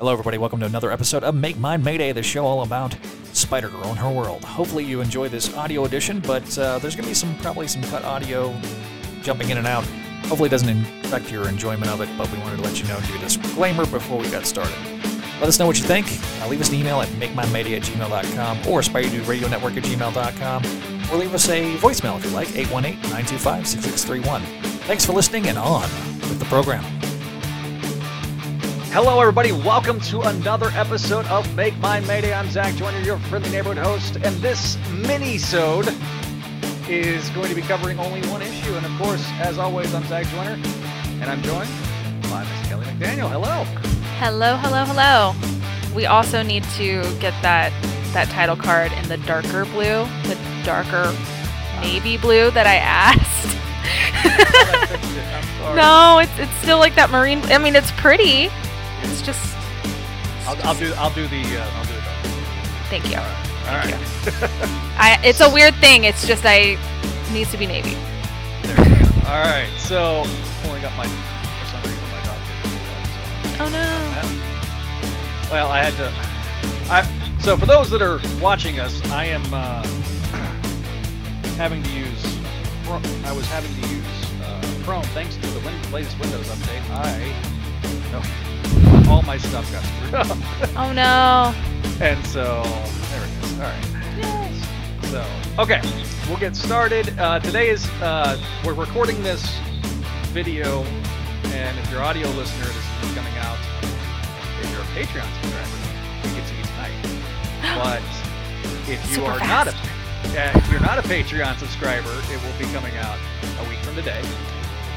Hello, everybody. Welcome to another episode of Make Mine Mayday, the show all about Spider-Girl and her world. Hopefully you enjoy this audio edition, but there's going to be probably some cut audio jumping in and out. Hopefully it doesn't affect your enjoyment of it, but we wanted to let you know and give you a disclaimer before we got started. Let us know what you think. Leave us an email at makeMyMayday@gmail.com or SpiderDudeRadioNetwork@gmail.com, or leave us a voicemail if you like, 818-925-6631. Thanks for listening, and on with the program. Hello, everybody. Welcome to another episode of Make Mine Mayday. I'm Zach Joyner, your friendly neighborhood host, and this mini-sode is going to be covering only one issue. And, of course, as always, I'm Zach Joyner, and I'm joined by Miss Kelly McDaniel. Hello. Hello, hello, hello. We also need to get that title card in the darker navy blue that I asked. I fixed it. I'm sorry. No, it's still like that marine. I mean, it's pretty. It's just. I'll do the. Thank you. All right. It's a weird thing. It's just it needs to be navy. There we go. All right. So pulling up for some reason my dog didn't do that. So. Oh no. Well, I had to. So for those that are watching us, I am having to use. I was having to use Chrome thanks to the latest Windows update. All my stuff got screwed up. Oh no! And so there it is. All right. Yes. So okay, we'll get started. Today is we're recording this video, and if you're audio listener, this is coming out. If you're a Patreon subscriber, you get to see tonight. But if you are not a if you're not a Patreon subscriber, it will be coming out a week from today,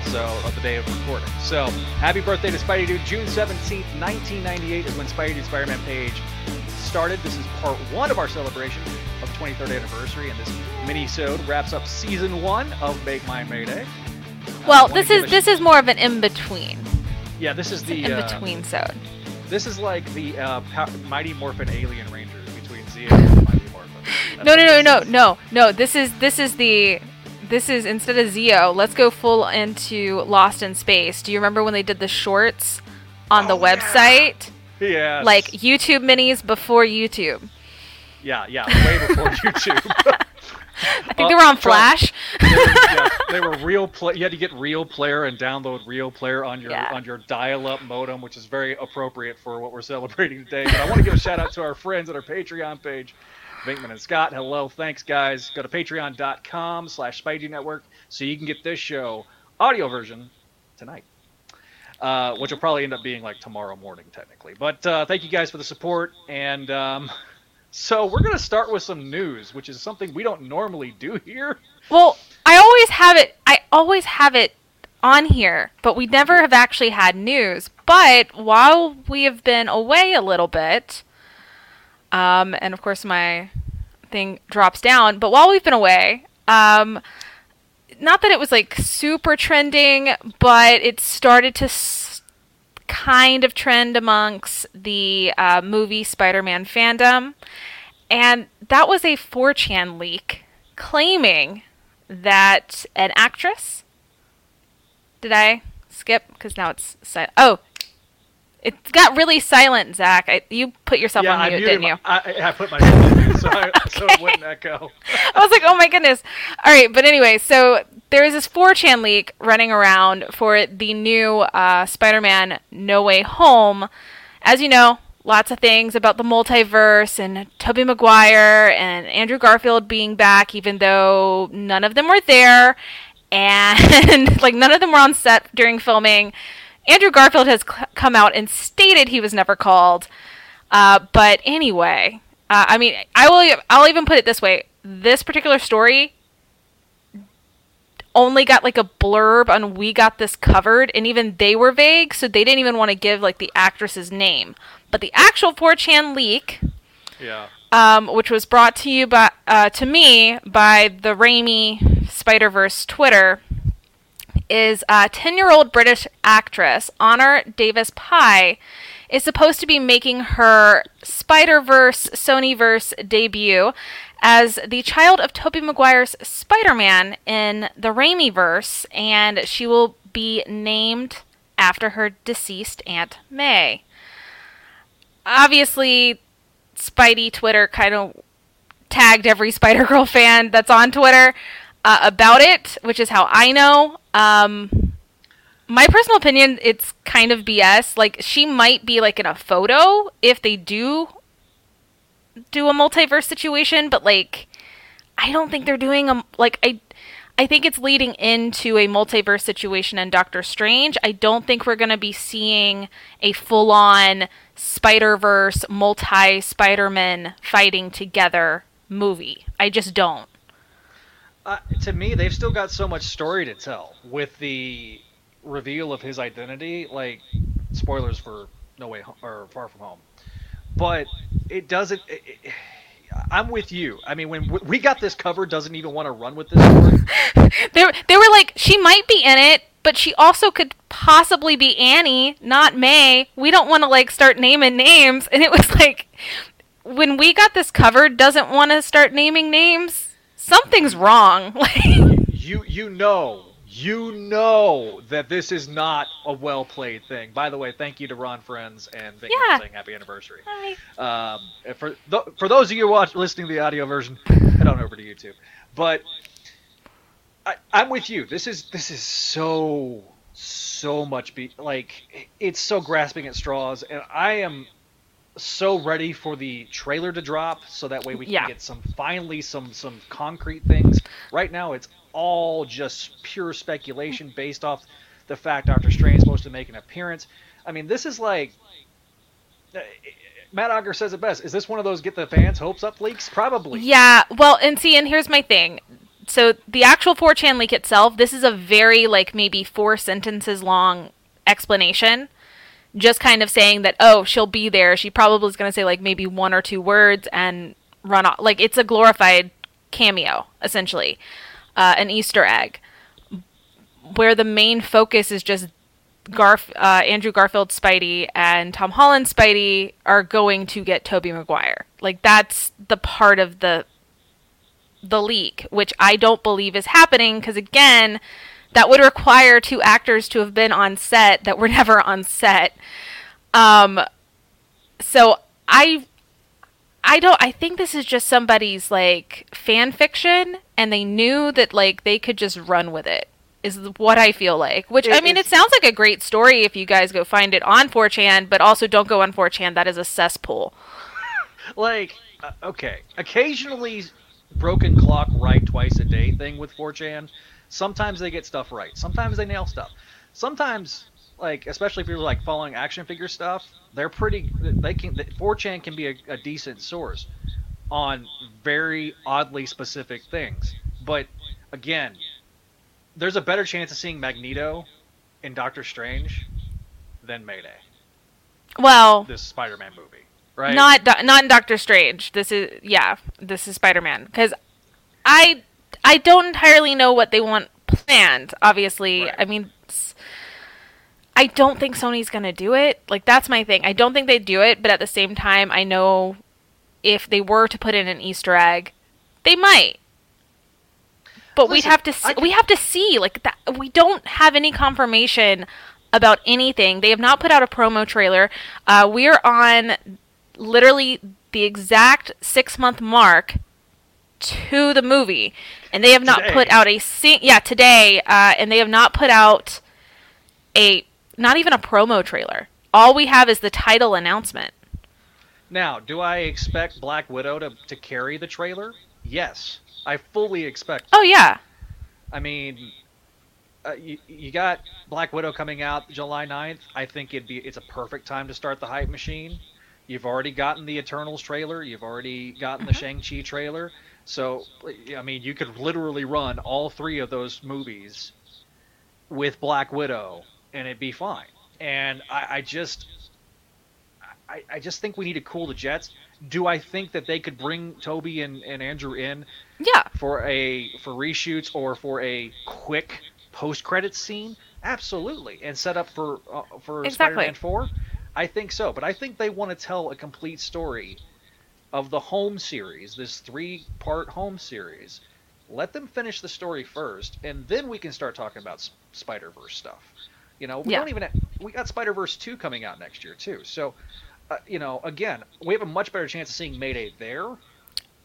so of the day of recording. So, happy birthday to Spidey Dude. June 17th, 1998 is when Spidey Dude Spider-Man page started. This is part one of our celebration of the 23rd anniversary, and this mini-sode wraps up season one of Make Mine Mayday. Well, this is more of an in-between. Yeah, this is the in-between sode. This is like the Mighty Morphin Alien Ranger between Zia and Mighty. No. This is instead of Zeo, let's go full into Lost in Space. Do you remember when they did the shorts on the website? Yeah. Like YouTube minis before YouTube. Yeah, way before YouTube. I think they were on Flash. They were Real Player. You had to get Real Player and download Real Player on your dial-up modem, which is very appropriate for what we're celebrating today. But I want to give a shout out to our friends at our Patreon page. Vinkman and Scott, hello. Thanks, guys. Go to patreon.com/SpideyNetwork so you can get this show audio version tonight, which will probably end up being like tomorrow morning, technically. But thank you guys for the support. And so we're going to start with some news, which is something we don't normally do here. Well, I always have it on here, but we never have actually had news. But while we have been away a little bit... and of course my thing drops down, but while we've been away, not that it was like super trending, but it started to kind of trend amongst the movie Spider-Man fandom. And that was a 4chan leak claiming that an actress, did I skip? Because now it's silent. Oh, it got really silent, Zach. You put yourself on mute, didn't you? I put myself on mute, so it wouldn't echo. I was like, oh my goodness. All right, but anyway, so there is this 4chan leak running around for the new Spider-Man No Way Home. As you know, lots of things about the multiverse and Tobey Maguire and Andrew Garfield being back, even though none of them were there. And like none of them were on set during filming. Andrew Garfield has come out and stated he was never called. But anyway, I mean, I'll even put it this way. This particular story only got like a blurb on We Got This Covered, and even they were vague, so they didn't even want to give like the actress's name. But the actual 4chan leak, which was brought to you by to me by the Raimi Spider-Verse Twitter, is a 10-year-old British actress, Honor Davis Pye, is supposed to be making her Spider-Verse, Sony-Verse debut as the child of Tobey Maguire's Spider-Man in the Raimi-verse, and she will be named after her deceased Aunt May. obviously Spidey Twitter kind of tagged every Spider-Girl fan that's on Twitter about it, which is how I know. My personal opinion, it's kind of BS. Like, she might be, like, in a photo if they do a multiverse situation, but, like, I don't think they're doing a, like, I think it's leading into a multiverse situation in Doctor Strange. I don't think we're going to be seeing a full-on Spider-Verse, multi-Spider-Men fighting together movie. I just don't. To me, they've still got so much story to tell with the reveal of his identity. Like, spoilers for No Way Home, or Far From Home. But it doesn't... I'm with you. I mean, when we got this cover, doesn't even want to run with this story. They were like, she might be in it, but she also could possibly be Annie, not May. We don't want to, like, start naming names. And it was like, when we got this cover, doesn't want to start naming names, something's wrong. You know that this is not a well-played thing. By the way, thank you to Ron Friends and Vicky for saying happy anniversary. Hi. For those of you listening to the audio version, head on over to YouTube. But I'm with you. This is so much like, it's so grasping at straws, and I am so ready for the trailer to drop so that way we can get some concrete things. Right now, it's all just pure speculation based off the fact Doctor Strange is supposed to make an appearance. I mean, this is like... Matt Auger says it best. Is this one of those get the fans' hopes up leaks? Probably. Yeah, well, and here's my thing. So the actual 4chan leak itself, this is a very, like, maybe 4 sentences long explanation. Just kind of saying that, oh, she'll be there. She probably is going to say, like, maybe 1 or 2 words and run off. Like, it's a glorified cameo, essentially. An Easter egg, where the main focus is just Andrew Garfield's Spidey and Tom Holland's Spidey are going to get Tobey Maguire. Like, that's the part of the leak, which I don't believe is happening, because, again, that would require 2 actors to have been on set that were never on set. So I think this is just somebody's, like, fan fiction, and they knew that, like, they could just run with it, is what I feel like. Which, I mean, it sounds like a great story if you guys go find it on 4chan, but also don't go on 4chan. That is a cesspool. Like, okay. Occasionally, broken clock right twice a day thing with 4chan. Sometimes they get stuff right. Sometimes they nail stuff. Sometimes... Like, especially if you're, like, following action figure stuff, they're pretty... 4chan can be a decent source on very oddly specific things. But, again, there's a better chance of seeing Magneto in Doctor Strange than Mayday. Well... This Spider-Man movie, right? Not in Doctor Strange. This is Spider-Man. Because I don't entirely know what they want planned, obviously. Right. I mean... I don't think Sony's going to do it. Like, that's my thing. I don't think they'd do it, but at the same time, I know if they were to put in an Easter egg, they might. But listen, we have to see. Like, that, we don't have any confirmation about anything. They have not put out a promo trailer. We are on literally the exact 6-month mark to the movie, and they have not put out a... today, and they have not put out not even a promo trailer. All we have is the title announcement. Now, do I expect Black Widow to carry the trailer? Yes. I fully expect. Oh, yeah. I mean, you got Black Widow coming out July 9th. I think it's a perfect time to start the hype machine. You've already gotten the Eternals trailer. You've already gotten the Shang-Chi trailer. So, I mean, you could literally run all 3 of those movies with Black Widow, and it'd be fine. And I just think we need to cool the jets. Do I think that they could bring Toby and Andrew in for reshoots or for a quick post-credits scene? Absolutely. And set up for Spider-Man 4? I think so. But I think they want to tell a complete story of the home series, this 3-part home series. Let them finish the story first, and then we can start talking about Spider-Verse stuff. You know, we don't even have, we got Spider-Verse 2 coming out next year too. So you know, again, we have a much better chance of seeing Mayday there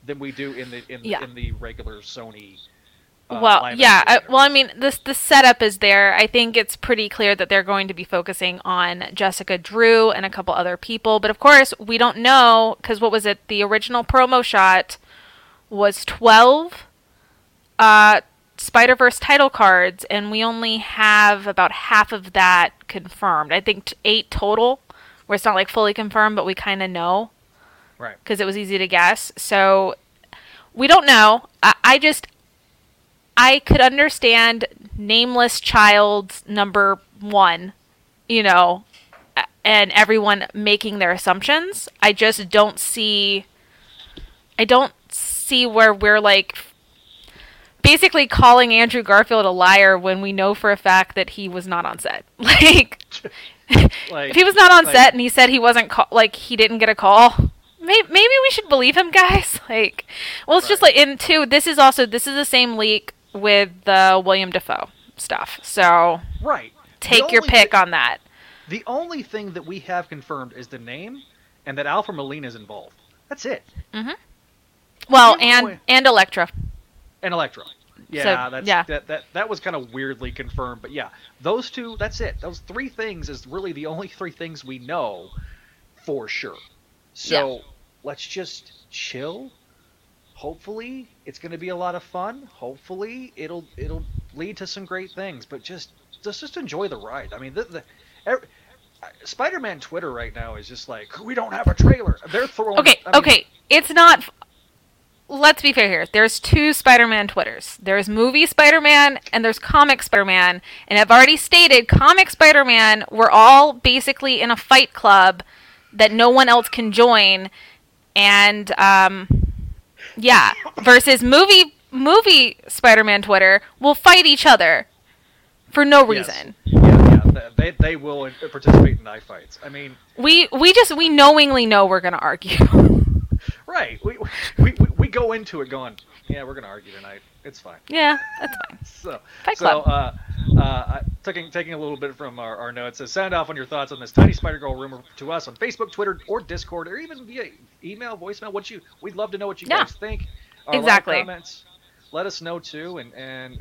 than we do in the regular Sony. I mean, the setup is there. I think it's pretty clear that they're going to be focusing on Jessica Drew and a couple other people. But of course, we don't know, because what was it? The original promo shot was 12 Spider-Verse title cards, and we only have about half of that confirmed. I think 8 total, where it's not like fully confirmed, but we kind of know. Right. Because it was easy to guess. So we don't know. I could understand nameless child number 1, you know, and everyone making their assumptions. I just don't see, where we're like basically calling Andrew Garfield a liar when we know for a fact that he was not on set. Like, if he was not on set and he said he wasn't, he didn't get a call. Maybe we should believe him, guys. Like, well, it's right. Just like, and two, this is the same leak with the William Dafoe stuff. So right, take your pick on that. The only thing that we have confirmed is the name, and that Alfred Molina is involved. That's it. Mm-hmm. Well, and Electra. And Electra. Yeah, so, that was kind of weirdly confirmed, but yeah, those two. That's it. Those 3 things is really the only 3 things we know for sure. So let's just chill. Hopefully, it's going to be a lot of fun. Hopefully, it'll lead to some great things. But just enjoy the ride. I mean, Spider-Man Twitter right now is just like, we don't have a trailer. They're throwing. Okay, it's not. Let's be fair here. There's 2 Spider-Man Twitters. There's movie Spider-Man and there's comic Spider-Man. And I've already stated, comic Spider-Man, we're all basically in a fight club that no one else can join, and versus movie Spider-Man Twitter will fight each other for no reason. Yeah, they will participate in knife fights. I mean, we knowingly know we're going to argue. Right, we go into it going, yeah, we're going to argue tonight. It's fine. Yeah, that's fine. Taking a little bit from our notes, says, sound off on your thoughts on this tiny Spider-Girl rumor to us on Facebook, Twitter, or Discord, or even via email, voicemail. We'd love to know what you guys think. Exactly. Comments, let us know too, and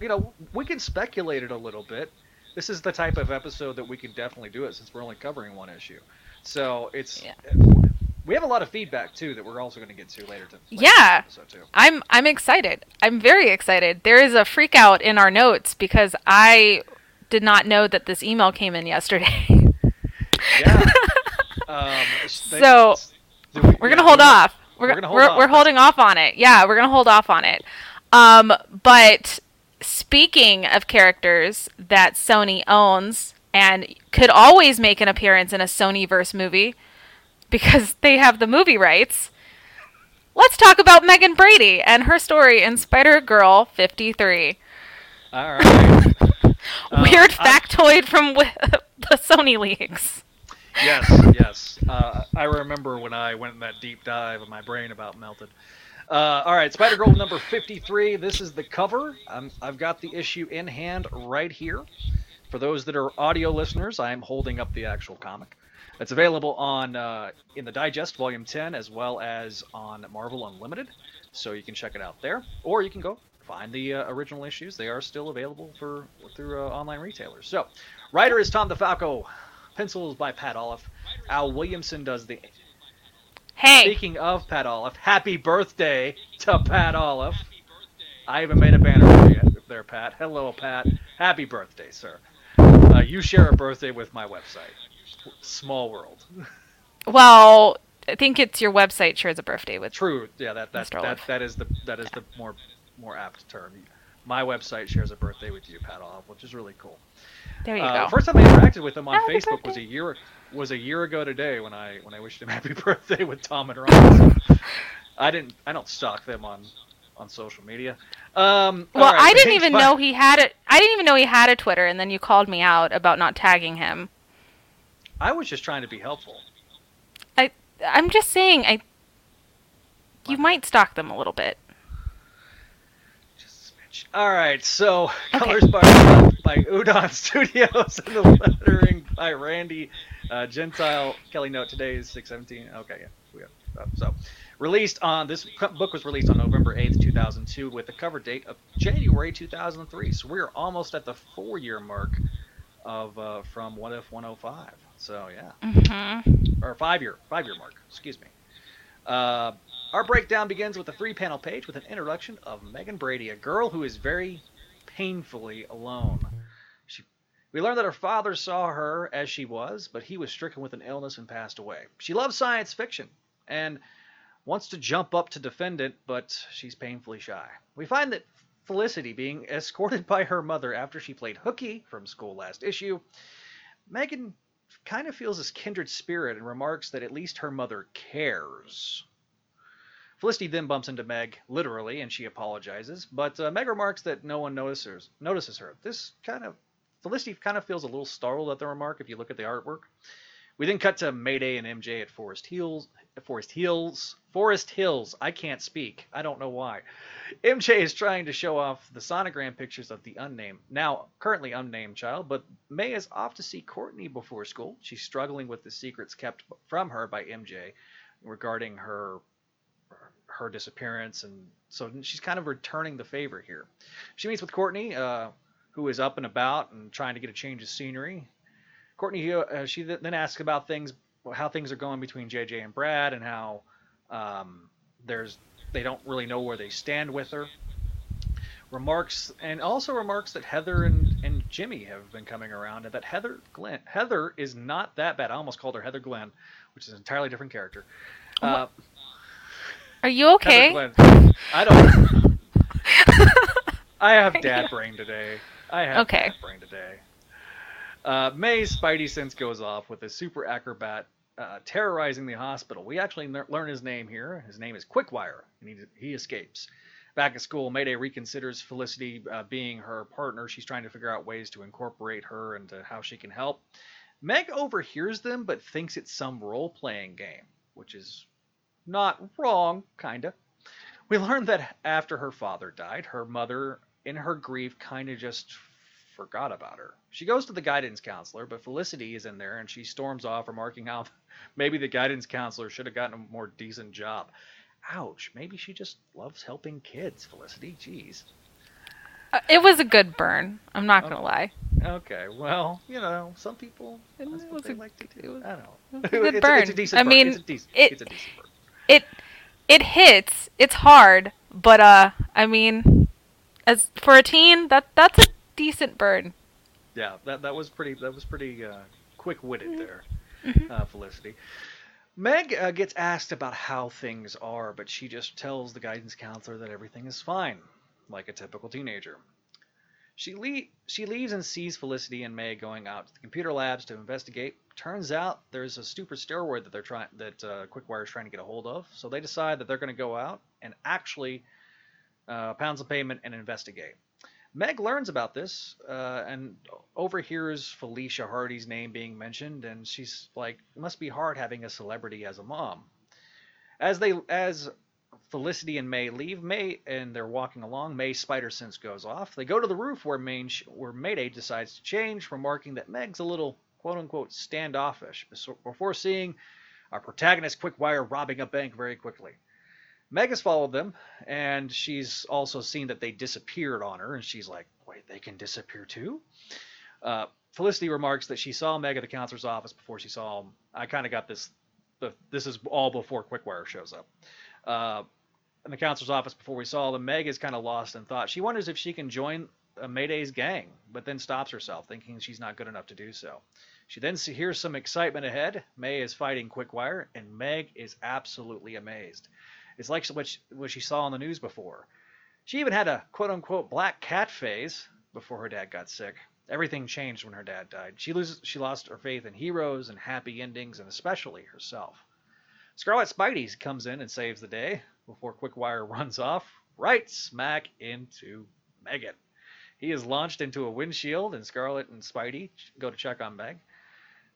you know, we can speculate it a little bit. This is the type of episode that we can definitely do it, since we're only covering one issue. So it's. Yeah. We have a lot of feedback too that we're also going to get to later. I'm excited. I'm very excited. There is a freak out in our notes because I did not know that this email came in yesterday. Yeah. We're going to hold off. We're holding off on it. Yeah, we're going to hold off on it. But speaking of characters that Sony owns and could always make an appearance in a Sony-verse movie, because they have the movie rights, let's talk about Megan Brady and her story in Spider-Girl 53. All right. Weird factoid from the Sony leaks. Yes. I remember when I went in that deep dive and my brain about melted. All right, Spider-Girl number 53. This is the cover. I've got the issue in hand right here. For those that are audio listeners, I am holding up the actual comic. It's available on in the Digest Volume 10, as well as on Marvel Unlimited, so you can check it out there, or you can go find the original issues. They are still available through online retailers. So, writer is Tom DeFalco, pencils by Pat Olliffe. Al Williamson does the. Hey. Speaking of Pat Olliffe, happy birthday to Pat Olliffe! I haven't made a banner for you there, Pat. Hello, Pat. Happy birthday, sir. You share a birthday with my website. Small world. Well, I think it's your website shares a birthday with. True. Yeah, that is the more apt term. My website shares a birthday with you, Pat Olliffe, which is really cool. There you go. First time I interacted with him on Facebook was a year ago today when I wished him happy birthday with Tom and Ron. I don't stalk them on social media. I didn't even know he had a Twitter, and then you called me out about not tagging him. I was just trying to be helpful. I'm just saying, you might stalk them a little bit. Just a smidge. All right, so colors by Udon Studios and the lettering by Randy Gentile. Kelly, note today is 6/17. Okay, yeah, we got it. So, released on this book was released on November 8th, 2002, with a cover date of January 2003. So we're almost at the 4-year mark of from What If 105. So yeah, or five year mark. Excuse me. Our breakdown begins with a 3-panel page with an introduction of Megan Brady, a girl who is very painfully alone. We learn that her father saw her as she was, but he was stricken with an illness and passed away. She loves science fiction and wants to jump up to defend it, but she's painfully shy. We find that Felicity being escorted by her mother after she played hooky from school last issue. Megan kind of feels this kindred spirit and remarks that at least her mother cares. Felicity then bumps into Meg, literally, and she apologizes, but Meg remarks that no one notices her. Felicity kind of feels a little startled at the remark if you look at the artwork. We then cut to Mayday and MJ at Forest Hills. I can't speak. I don't know why. MJ is trying to show off the sonogram pictures of the currently unnamed child, but May is off to see Courtney before school. She's struggling with the secrets kept from her by MJ regarding her disappearance, and so she's kind of returning the favor here. She meets with Courtney, who is up and about and trying to get a change of scenery. Courtney, she then asks about how things are going between JJ and Brad, and how they don't really know where they stand with her. Also remarks that Heather and Jimmy have been coming around, and that Heather is not that bad. I almost called her Heather Glenn, which is an entirely different character. Are you okay? I don't. I have dad brain today. Dad brain today. May's Spidey sense goes off with a super acrobat terrorizing the hospital. We actually learn his name here. His name is Quickwire, and he escapes. Back at school, Mayday reconsiders Felicity being her partner. She's trying to figure out ways to incorporate her and how she can help. Meg overhears them, but thinks it's some role-playing game, which is not wrong, kinda. We learned that after her father died, her mother, in her grief, kinda just forgot about her. She goes to the guidance counselor, but Felicity is in there, and she storms off, remarking how maybe the guidance counselor should have gotten a more decent job. Ouch, maybe she just loves helping kids, Felicity, jeez. It was a good burn, I'm not gonna lie. Okay, well, some people, that's what they like to do. I don't know. It's a decent burn. It's a decent burn. It hits. It's hard, but as for a teen, that's a decent burn. Yeah, that was pretty quick-witted there, Felicity. Meg gets asked about how things are, but she just tells the guidance counselor that everything is fine, like a typical teenager. She leaves and sees Felicity and May going out to the computer labs to investigate. Turns out there's a stupid steroid that Quickwire is trying to get a hold of. So they decide that they're going to go out and actually pound some pavement and investigate. Meg learns about this and overhears Felicia Hardy's name being mentioned, and she's like, "It must be hard having a celebrity as a mom." As Felicity and May leave, and they're walking along. May's spider sense goes off. They go to the roof where Mayday decides to change, remarking that Meg's a little, quote-unquote, standoffish, before seeing our protagonist Quickwire robbing a bank very quickly. Meg has followed them, and she's also seen that they disappeared on her, and she's like, wait, they can disappear too? Felicity remarks that she saw Meg at the counselor's office before she saw him. I kind of got this, this is all before Quickwire shows up. In the counselor's office before we saw them, Meg is kind of lost in thought. She wonders if she can join Mayday's gang, but then stops herself, thinking she's not good enough to do so. She then hears some excitement ahead. May is fighting Quickwire, and Meg is absolutely amazed. It's like what she saw on the news before. She even had a quote-unquote black cat phase before her dad got sick. Everything changed when her dad died. She lost her faith in heroes and happy endings, and especially herself. Scarlet Spidey comes in and saves the day before Quickwire runs off right smack into Megan. He is launched into a windshield, and Scarlet and Spidey go to check on Meg.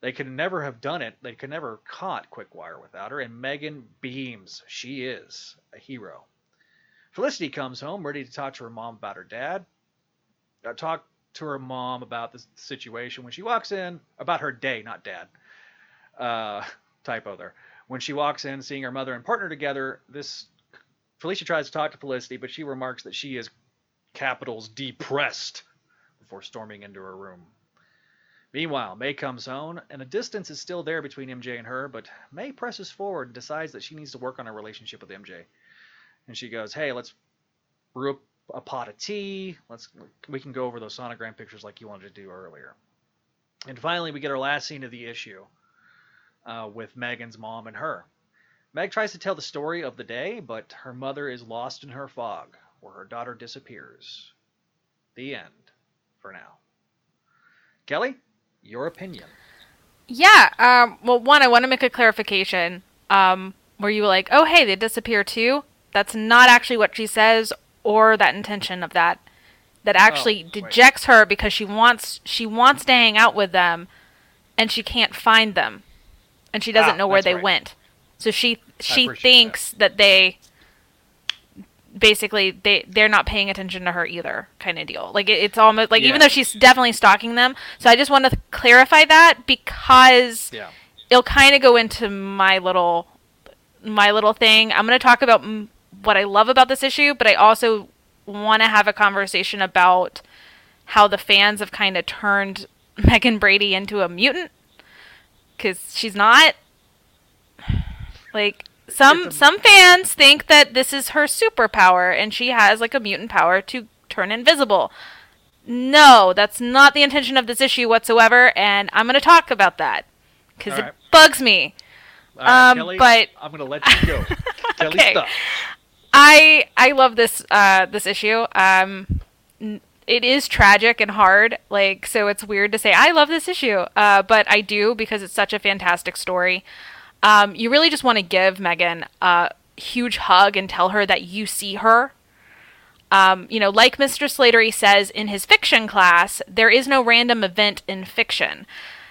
They could never have done it. They could never have caught Quickwire without her, and Megan beams. She is a hero. Felicity comes home ready to talk to her mom about her dad. Talk to her mom about the situation when she walks in, about her day, not dad. Typo there. When she walks in, seeing her mother and partner together, this Felicia tries to talk to Felicity, but she remarks that she is capitals depressed before storming into her room. Meanwhile, May comes home, and the distance is still there between MJ and her, but May presses forward and decides that she needs to work on her relationship with MJ. And she goes, hey, let's brew a pot of tea. We can go over those sonogram pictures like you wanted to do earlier. And finally, we get our last scene of the issue with Megan's mom and her. Meg tries to tell the story of the day, but her mother is lost in her fog, where her daughter disappears. The end, for now. Kelly? Your opinion. Yeah. Well, one, I want to make a clarification. Where you were like, oh, hey, they disappear too. That's not actually what she says or that intention of that. That actually dejects her because she wants to hang out with them and she can't find them. And she doesn't know where they went. So she thinks that they basically they're not paying attention to her either, kind of deal. Like it's almost like, even though she's definitely stalking them. So I just want to clarify that because it'll kind of go into my little thing. I'm going to talk about what I love about this issue, but I also want to have a conversation about how the fans have kind of turned Megan Brady into a mutant, because she's not. Like some fans think that this is her superpower and she has like a mutant power to turn invisible. No, that's not the intention of this issue whatsoever, and I'm going to talk about that because it bugs me. Kelly, but I'm going to let you go. Kelly, okay. Stop. I love this issue. It is tragic and hard, like, so it's weird to say I love this issue, but I do, because it's such a fantastic story. You really just want to give Megan a huge hug and tell her that you see her. Like Mr. Slattery says in his fiction class, there is no random event in fiction.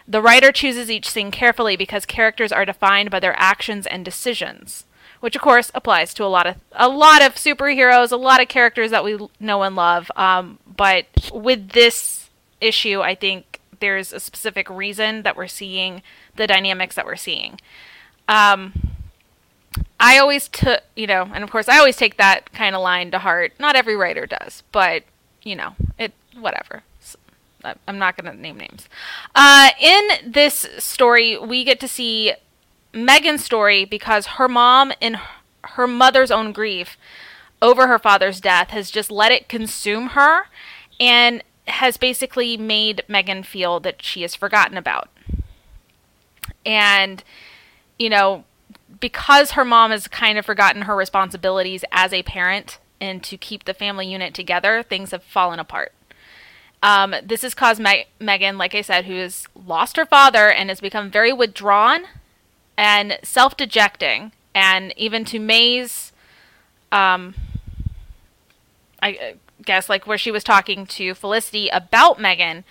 The writer chooses each scene carefully because characters are defined by their actions and decisions, which of course applies to a lot of superheroes, a lot of characters that we know and love. But with this issue, I think there's a specific reason that we're seeing the dynamics that we're seeing. I always took, and of course I always take that kind of line to heart. Not every writer does, but whatever. I'm not going to name names. In this story, we get to see Megan's story because her mom and her mother's own grief over her father's death has just let it consume her and has basically made Megan feel that she is forgotten about. And, because her mom has kind of forgotten her responsibilities as a parent and to keep the family unit together, things have fallen apart. This has caused Megan, like I said, who has lost her father and has become very withdrawn and self-dejecting. And even to May's, I guess, like where she was talking to Felicity about Megan,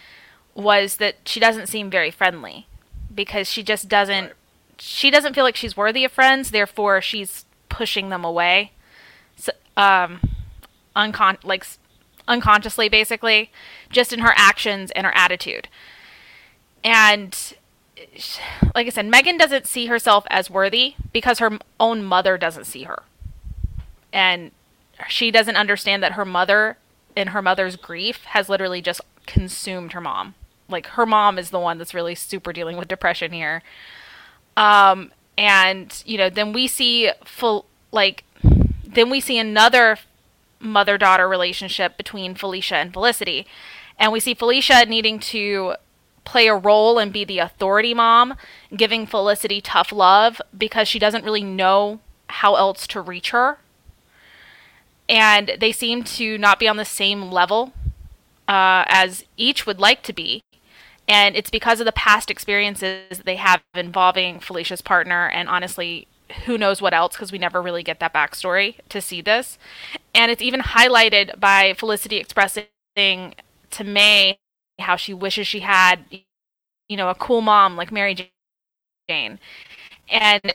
was that she doesn't seem very friendly. Because she just doesn't, she doesn't feel like she's worthy of friends. Therefore, she's pushing them away, so, unconsciously, basically, just in her actions and her attitude. And like I said, Megan doesn't see herself as worthy because her own mother doesn't see her, and she doesn't understand that her mother and her mother's grief has literally just consumed her mom. Like, her mom is the one that's really super dealing with depression here. Then we see another mother-daughter relationship between Felicia and Felicity. And we see Felicia needing to play a role and be the authority mom, giving Felicity tough love because she doesn't really know how else to reach her. And they seem to not be on the same level as each would like to be. And it's because of the past experiences they have involving Felicia's partner, and honestly, who knows what else, because we never really get that backstory to see this. And it's even highlighted by Felicity expressing to May how she wishes she had, a cool mom like Mary Jane. And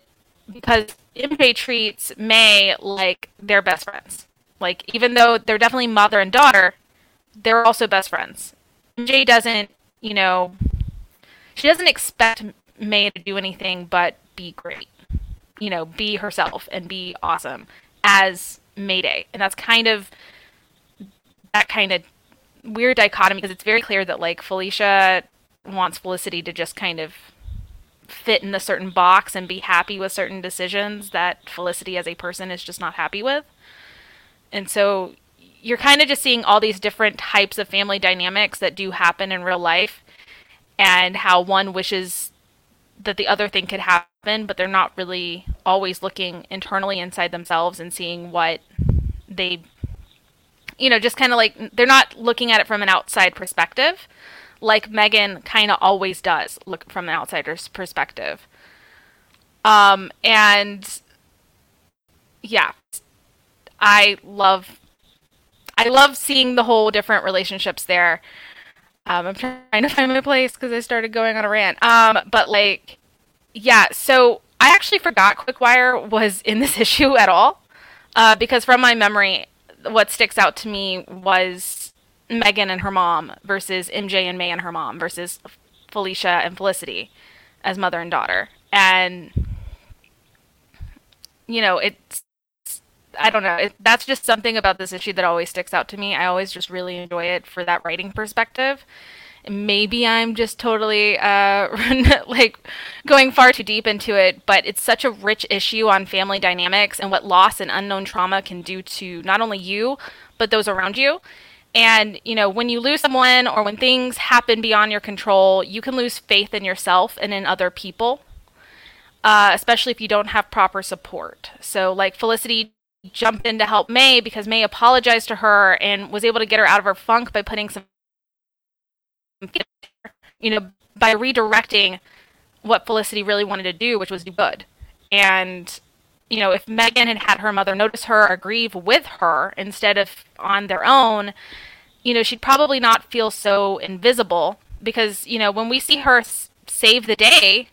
because MJ treats May like they're best friends. Like, even though they're definitely mother and daughter, they're also best friends. MJ doesn't, you know, she doesn't expect May to do anything but be great, you know, be herself and be awesome as Mayday. And that's kind of that kind of weird dichotomy, because it's very clear that, like, Felicia wants Felicity to just kind of fit in a certain box and be happy with certain decisions that Felicity as a person is just not happy with. And so you're kind of just seeing all these different types of family dynamics that do happen in real life, and how one wishes that the other thing could happen, but they're not really always looking internally inside themselves and seeing what they, you know, just kind of like, they're not looking at it from an outside perspective. Like Megan kind of always does look from an outsider's perspective. And yeah, I love seeing the whole different relationships there. I'm trying to find my place because I started going on a rant. But like, yeah, so I actually forgot Quickwire was in this issue at all. Because from my memory, what sticks out to me was Megan and her mom versus MJ and May and her mom versus Felicia and Felicity as mother and daughter. And, you know, it's, I don't know. That's just something about this issue that always sticks out to me. I always just really enjoy it for that writing perspective. Maybe I'm just totally, like, going far too deep into it, but it's such a rich issue on family dynamics and what loss and unknown trauma can do to not only you, but those around you. And, you know, when you lose someone or when things happen beyond your control, you can lose faith in yourself and in other people, especially if you don't have proper support. So, like, Felicity jumped in to help May because May apologized to her and was able to get her out of her funk by putting some, you know, by redirecting what Felicity really wanted to do, which was do good. And, you know, if Megan had her mother notice her or grieve with her instead of on their own, you know, she'd probably not feel so invisible, because, you know, when we see her save the day,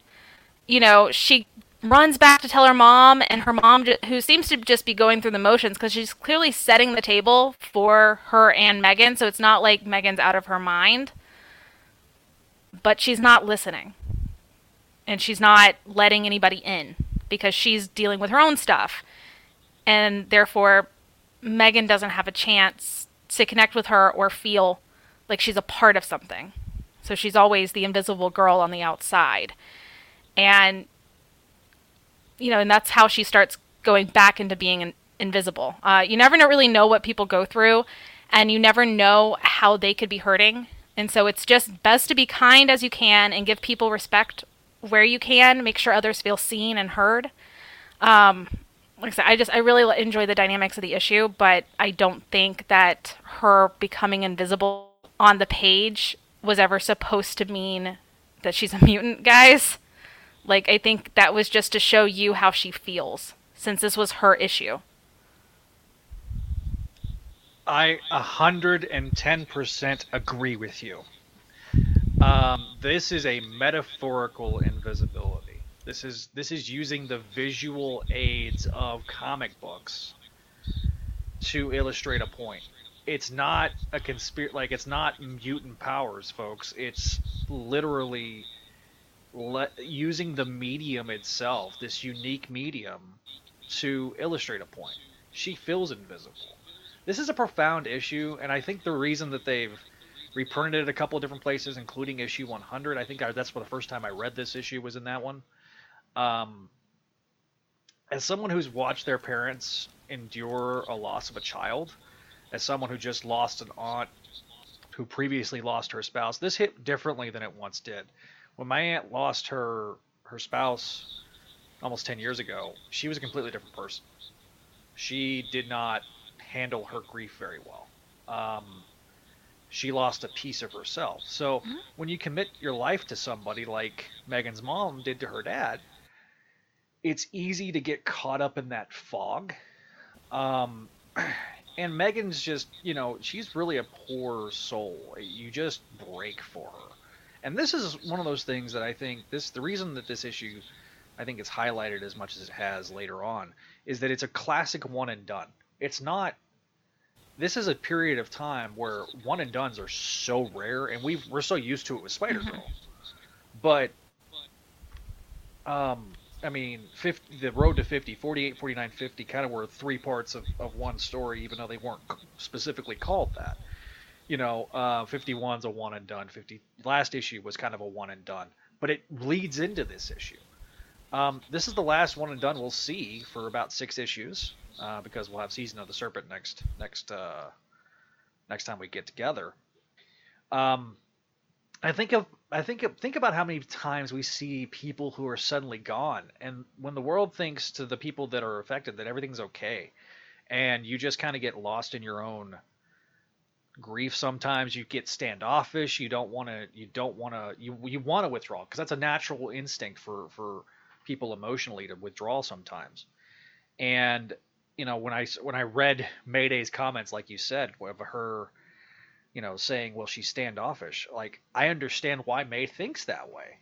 you know, she runs back to tell her mom, and her mom, who seems to just be going through the motions, because she's clearly setting the table for her and Megan. So it's not like Megan's out of her mind, but she's not listening and she's not letting anybody in, because she's dealing with her own stuff. And therefore, Megan doesn't have a chance to connect with her or feel like she's a part of something. So she's always the invisible girl on the outside. And, you know, and that's how she starts going back into being invisible. You never really know what people go through, and you never know how they could be hurting. And so it's just best to be kind as you can and give people respect where you can, make sure others feel seen and heard. Like I said, I really enjoy the dynamics of the issue, but I don't think that her becoming invisible on the page was ever supposed to mean that she's a mutant, guys. Like, I think that was just to show you how she feels, since this was her issue. I 110% agree with you. This is a metaphorical invisibility. This is using the visual aids of comic books to illustrate a point. It's not a it's not mutant powers, folks. It's literally using the medium itself, this unique medium, to illustrate a point. She feels invisible. This is a profound issue, and I think the reason that they've reprinted it a couple of different places, including issue 100. I think that's for the first time I read this issue was in that one. As someone who's watched their parents endure a loss of a child, as someone who just lost an aunt who previously lost her spouse, this hit differently than it once did. When my aunt lost her spouse almost 10 years ago, she was a completely different person. She did not handle her grief very well. She lost a piece of herself. So when you commit your life to somebody like Megan's mom did to her dad, it's easy to get caught up in that fog. And Megan's just, you know, she's really a poor soul. You just break for her. And this is one of those things that I think the reason that this issue, I think, is highlighted as much as it has later on, is that it's a classic one and done. It's not this is a period of time where one and dones are so rare, and we're so used to it with Spider-Girl. Mm-hmm. But, I mean, the road to 50, 48, 49, 50, kind of were three parts of one story, even though they weren't specifically called that. You know, 51's a one and done. 50 last issue was kind of a one and done, but it leads into this issue. This is the last one and done we'll see for about 6 issues, because we'll have Season of the Serpent next time we get together. Think about how many times we see people who are suddenly gone, and when the world thinks to the people that are affected that everything's okay, and you just kind of get lost in your own grief. Sometimes you get standoffish. You want to withdraw, because that's a natural instinct for people emotionally, to withdraw sometimes. And you know, when I read Mayday's comments, like you said, of her, you know, saying, well, she's standoffish, like, I understand why May thinks that way,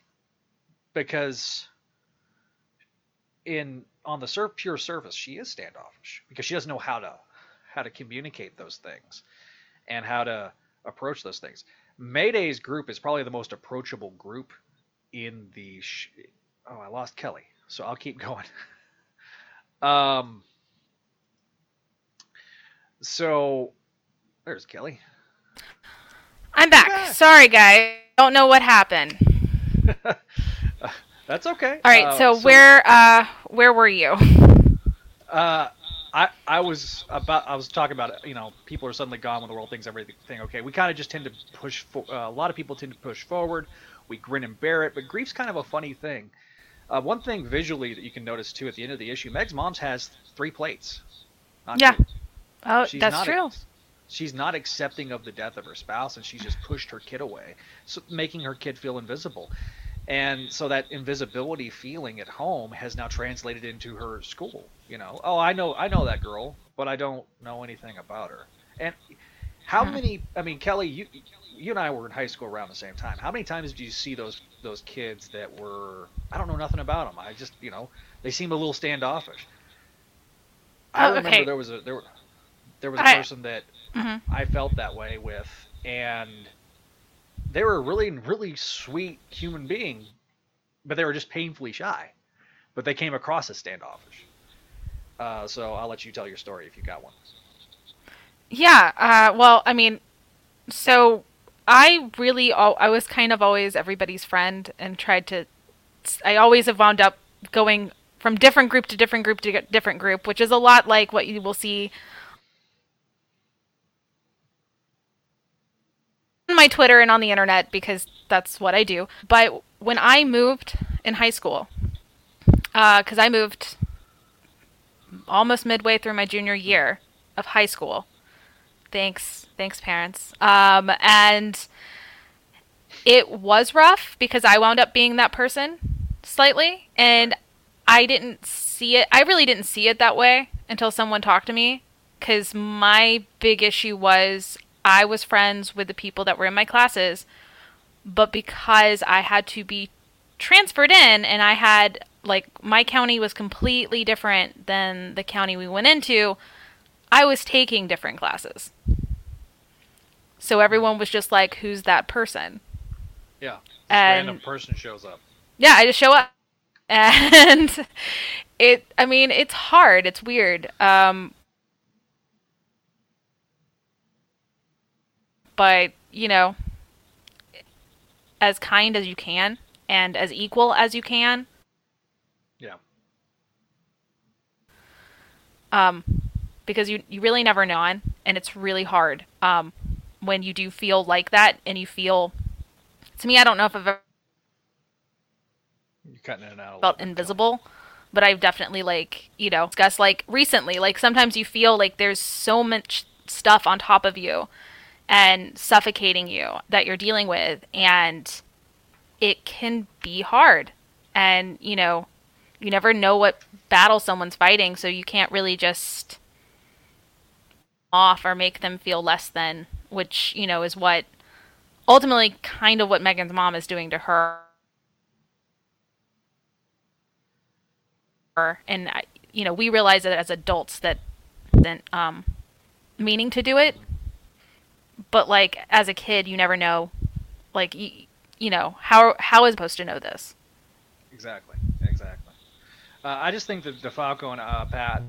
because on the pure surface, she is standoffish, because she doesn't know how to communicate those things and how to approach those things. Mayday's group is probably the most approachable group in the... Oh, I lost Kelly, so I'll keep going. So, there's Kelly. I'm back. Yeah. Sorry, guys. Don't know what happened. That's okay. All right, so where were you? I was talking about, you know, people are suddenly gone when the world thinks everything okay. We kind of just tend to push a lot of people tend to push forward. We grin and bear it, but grief's kind of a funny thing. One thing visually that you can notice too at the end of the issue, Meg's mom has 3 plates. Not 2. Oh, that's true. She's not accepting of the death of her spouse, and she just pushed her kid away, so making her kid feel invisible. And so that invisibility feeling at home has now translated into her school. You know, oh, I know that girl, but I don't know anything about her. And how many? I mean, Kelly, you and I were in high school around the same time. How many times do you see those kids that were, I don't know nothing about them. I just, you know, they seemed a little standoffish. I remember there was a person that I felt that way with, and they were a really, really sweet human being, but they were just painfully shy. But they came across as standoffish. So I'll let you tell your story if you got one. Yeah. Well, I mean, so I was kind of always everybody's friend, and I always have wound up going from different group to different group to different group, which is a lot like what you will see on my Twitter and on the internet, because that's what I do. But when I moved in high school, because I moved almost midway through my junior year of high school. Thanks, parents. And it was rough, because I wound up being that person slightly, and I really didn't see it that way until someone talked to me, because my big issue was I was friends with the people that were in my classes, but because I had to be transferred in, and I had, like, my county was completely different than the county we went into, I was taking different classes. So everyone was just like, who's that person? Yeah. And random person shows up. Yeah, I just show up. And it's hard. It's weird. But, you know, as kind as you can and as equal as you can. Yeah. Because you really never know, and it's really hard when you do feel like that, and you feel, to me, I don't know if I've ever felt invisible, but I've definitely, like, you know, discussed, like, recently, like, sometimes you feel like there's so much stuff on top of you and suffocating you that you're dealing with, and it can be hard, and, you know, you never know what battle someone's fighting, so you can't really just... off or make them feel less than, which, you know, is what ultimately kind of what Megan's mom is doing to her. And, you know, we realize that as adults that meaning to do it, but like as a kid, you never know, like you know how is supposed to know this. Exactly. I just think that DeFalco and Pat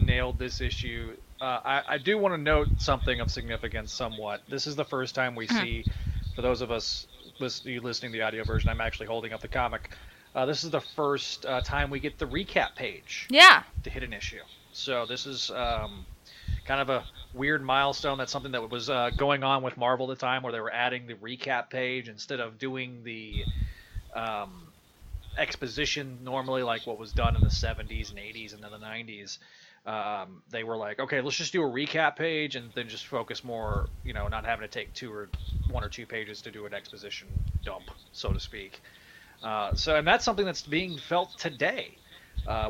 nailed this issue. I do want to note something of significance somewhat. This is the first time we see, for those of us listening to the audio version, I'm actually holding up the comic. This is the first time we get the recap page to hit an issue. So this is kind of a weird milestone. That's something that was going on with Marvel at the time, where they were adding the recap page instead of doing the exposition normally, like what was done in the 70s and 80s and then the 90s. They were like, okay, let's just do a recap page and then just focus more, you know, not having to take one or two pages to do an exposition dump, so to speak. And that's something that's being felt today.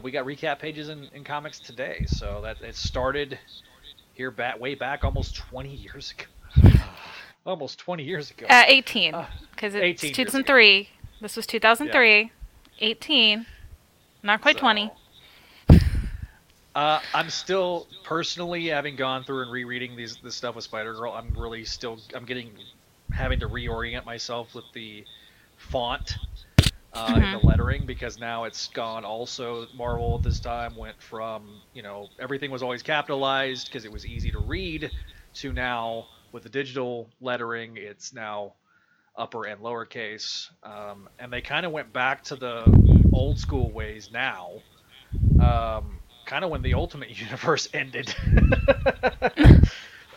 We got recap pages in comics today, so that it started here way back almost 20 years ago. 18, because it's 2003. This was 2003. Yeah. 18, not quite 20. I'm still personally, having gone through and rereading this stuff with Spider-Girl, I'm having to reorient myself with the font and the lettering, because now it's gone. Also, Marvel at this time went from, you know, everything was always capitalized because it was easy to read, to now with the digital lettering, it's now upper and lowercase, and they kind of went back to the old school ways now. Kind of when the Ultimate Universe ended,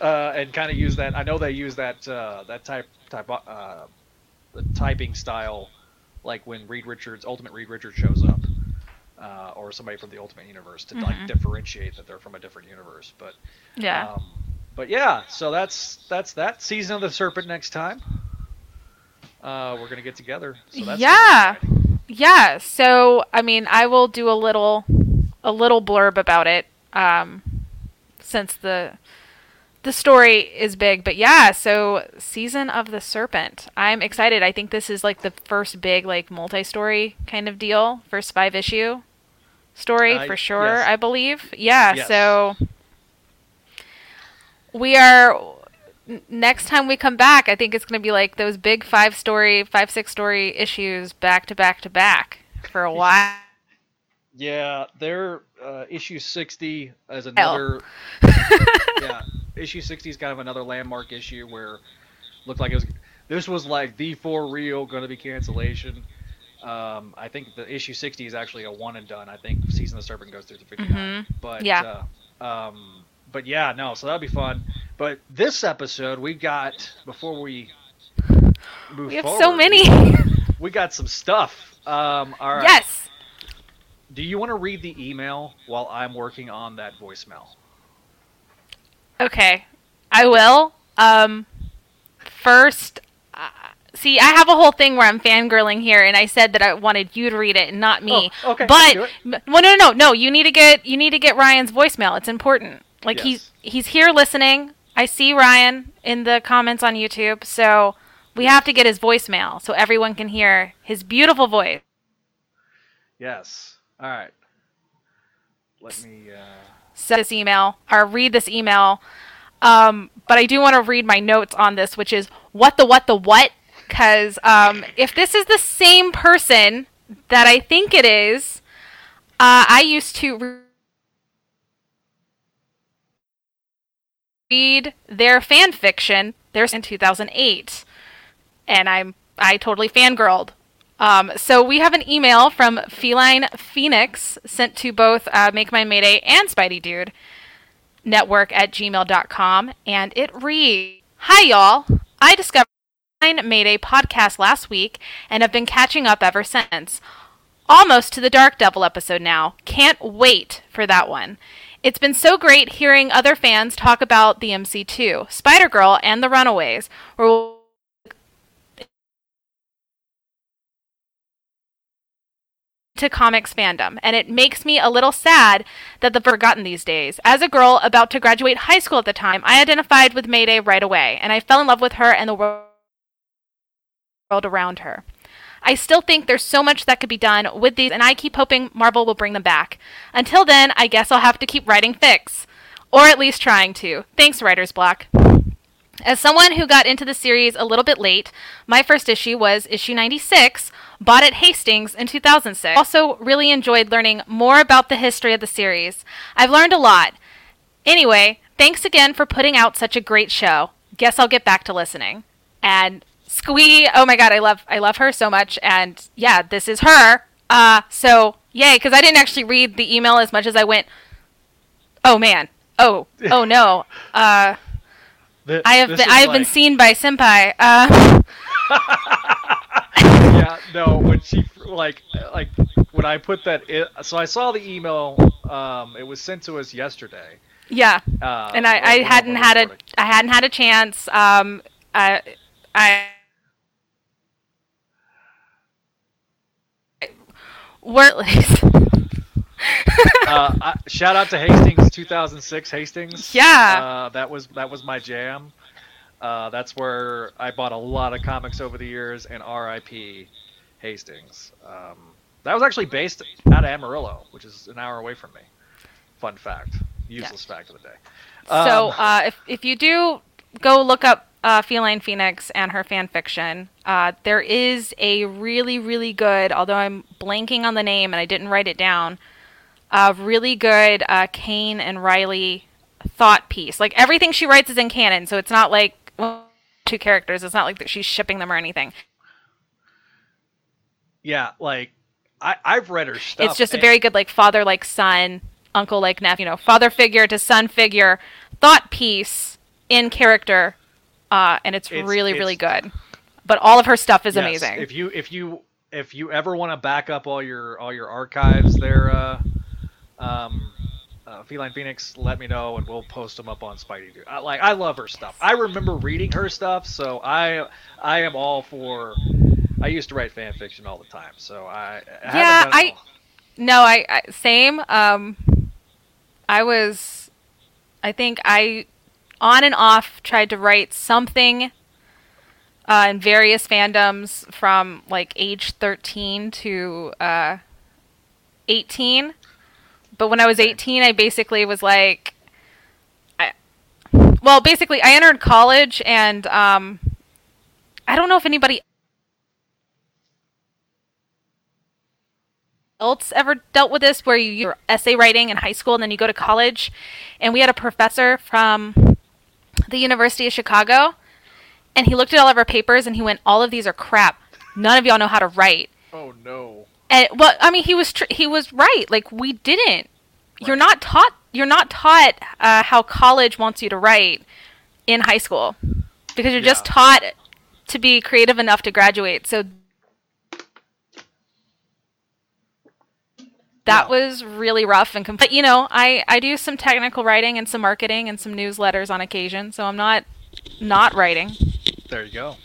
and kind of use that. I know they use that that type the typing style, like when Ultimate Reed Richards shows up, or somebody from the Ultimate Universe to like differentiate that they're from a different universe. But yeah, so that's that. Season of the Serpent next time. We're gonna get together. So that's yeah. So I mean, I will do a little blurb about it, since the story is big. But yeah, so Season of the Serpent. I'm excited. I think this is like the first big like multi-story kind of deal, first 5-issue story for sure. Yes. I believe. Yeah. Yes. So we are. Next time we come back, I think it's going to be like those big 5-6 story issues back to back for a while. Yeah, their issue 60 is another. Yeah, issue 60 is kind of another landmark issue where it looked like it was. This was like the for real going to be cancellation. I think the issue 60 is actually a one and done. I think Season of the Serpent goes through to 59. But yeah. But yeah, no, so that'll be fun. But this episode, we got, before we move forward. We have so many. We got some stuff. All right. Yes. Do you want to read the email while I'm working on that voicemail? Okay. I will. First, see, I have a whole thing where I'm fangirling here, and I said that I wanted you to read it and not me. Oh, okay. But, well, no. You need to get Ryan's voicemail. It's important. Like, yes. He's here listening. I see Ryan in the comments on YouTube, so we have to get his voicemail so everyone can hear his beautiful voice. Yes. All right. Let me read this email. But I do want to read my notes on this, which is what, because if this is the same person that I think it is, I used to read their fan fiction. There's in 2008, and I totally fangirled. So we have an email from Feline Phoenix sent to both Make Mine Mayday and Spidey Dude Network at gmail.com, and it reads, "Hi y'all, I discovered Make Mine Mayday podcast last week and have been catching up ever since. Almost to the Dark Devil episode now. Can't wait for that one. It's been so great hearing other fans talk about the MCU, Spider-Girl, and the Runaways, or to comics fandom, and it makes me a little sad that they're forgotten these days. As a girl about to graduate high school at the time, I identified with Mayday right away, and I fell in love with her and the world around her. I still think there's so much that could be done with these, and I keep hoping Marvel will bring them back. Until then, I guess I'll have to keep writing fics. Or at least trying to. Thanks, writer's block. As someone who got into the series a little bit late, my first issue was issue 96, bought at Hastings in 2006. Also really enjoyed learning more about the history of the series. I've learned a lot. Anyway, thanks again for putting out such a great show. Guess I'll get back to listening. And Squee, oh my god, I love her so much. And yeah, this is her. So yay, because I didn't actually read the email as much as I went, oh man, oh no. I've been seen by senpai. Yeah, no. When she like when I put that, so I saw the email. It was sent to us yesterday. Yeah, and I hadn't had a chance. Wordless. Shout out to Hastings, 2006 Hastings. Yeah. That was my jam. That's where I bought a lot of comics over the years, and R.I.P. Hastings. That was actually based out of Amarillo, which is an hour away from me. Fun fact. Useless fact of the day. So if you do go look up Feline Phoenix and her fan fiction, there is a really, really good, although I'm blanking on the name and I didn't write it down, a really good Kane and Riley thought piece. Like, everything she writes is in canon, so it's not like two characters. It's not like that she's shipping them or anything. Yeah, like, I've read her stuff. It's just a very good, like, father like son, uncle like nephew, you know, father figure to son figure thought piece in character. And it's really good, but all of her stuff is amazing. If you ever want to back up all your archives, there, Feline Phoenix, let me know and we'll post them up on Spidey Dude. I love her stuff. I remember reading her stuff, so I am all for. I used to write fan fiction all the time, so I haven't done it all. Same. I think I on and off tried to write something in various fandoms from like age 13 to 18. But when I was 18, I basically was like, I entered college, and I don't know if anybody else ever dealt with this, where you're essay writing in high school and then you go to college. And we had a professor from the University of Chicago, and he looked at all of our papers and he went, all of these are crap, none of y'all know how to write. Oh no. And well, I mean, he was right. Like, we didn't, right. you're not taught how college wants you to write in high school, because you're just taught to be creative enough to graduate. So that was really rough. And but, you know, I do some technical writing and some marketing and some newsletters on occasion, so I'm not writing. There you go.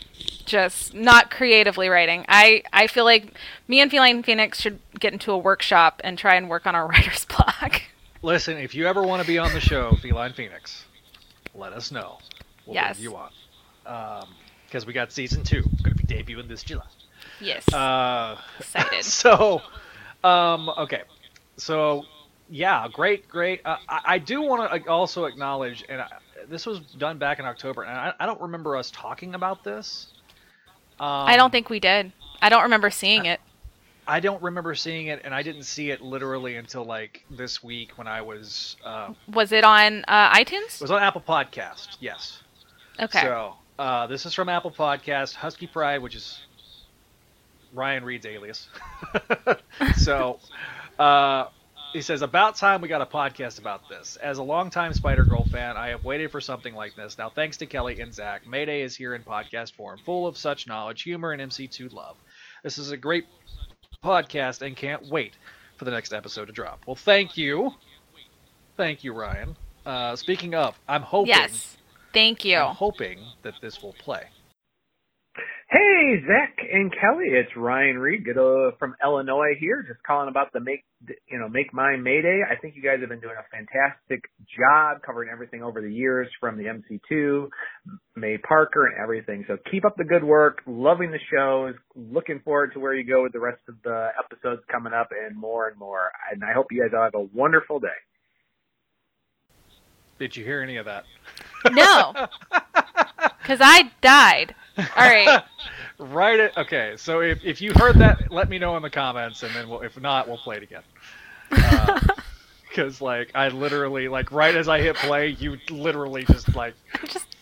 Just not creatively writing. I feel like me and Feline Phoenix should get into a workshop and try and work on our writer's block. Listen, if you ever want to be on the show, Feline Phoenix, let us know. We'll bring you on. Because we got season 2. We're going to be debuting this July. Yes. Excited. So, okay. So, yeah, great. I do want to also acknowledge, and this was done back in October, and I don't remember us talking about this. I don't think we did. I don't remember seeing it. I don't remember seeing it, and I didn't see it literally until, like, this week when I was... was it on iTunes? It was on Apple Podcast, yes. Okay. So, this is from Apple Podcast, Husky Pride, which is Ryan Reed's alias. So... he says, about time we got a podcast about this. As a longtime Spider-Girl fan, I have waited for something like this. Now, thanks to Kelly and Zach, Mayday is here in podcast form, full of such knowledge, humor, and MC2 love. This is a great podcast and can't wait for the next episode to drop. Well, thank you. Thank you, Ryan. Speaking of, I'm hoping... Yes, thank you. I'm hoping that this will play. Hey, Zach and Kelly, it's Ryan Reed from Illinois here, just calling about the Make Mine Mayday. I think you guys have been doing a fantastic job covering everything over the years, from the MC2, May Parker, and everything. So keep up the good work. Loving the shows. Looking forward to where you go with the rest of the episodes coming up, and more. And I hope you guys all have a wonderful day. Did you hear any of that? No. Because I died. All right. Right. Okay. So if you heard that, let me know in the comments, and then if not, we'll play it again. Because, I literally, right as I hit play, you literally just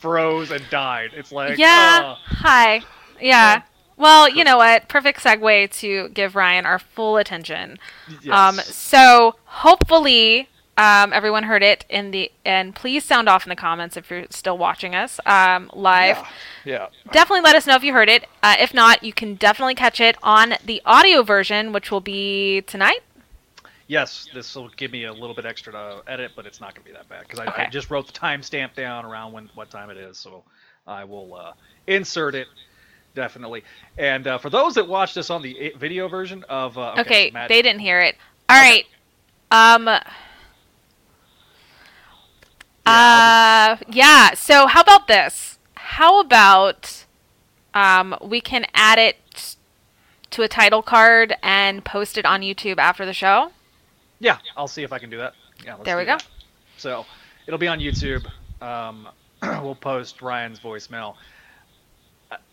froze and died. It's like, yeah. Hi. Yeah. Well, you know what? Perfect segue to give Ryan our full attention. Yes. So hopefully everyone heard it in the end. Please sound off in the comments if you're still watching us live. Yeah. Definitely let us know if you heard it. If not, you can definitely catch it on the audio version, which will be tonight. Yes, this will give me a little bit extra to edit, but it's not going to be that bad because I just wrote the timestamp down around what time it is, so I will insert it. Definitely. And for those that watched this on the video version of... Matt, they didn't hear it. All right. So how about this? How about we can add it to a title card and post it on YouTube after the show? Yeah, I'll see if I can do that. Yeah, there we go. That. So it'll be on YouTube. We'll post Ryan's voicemail.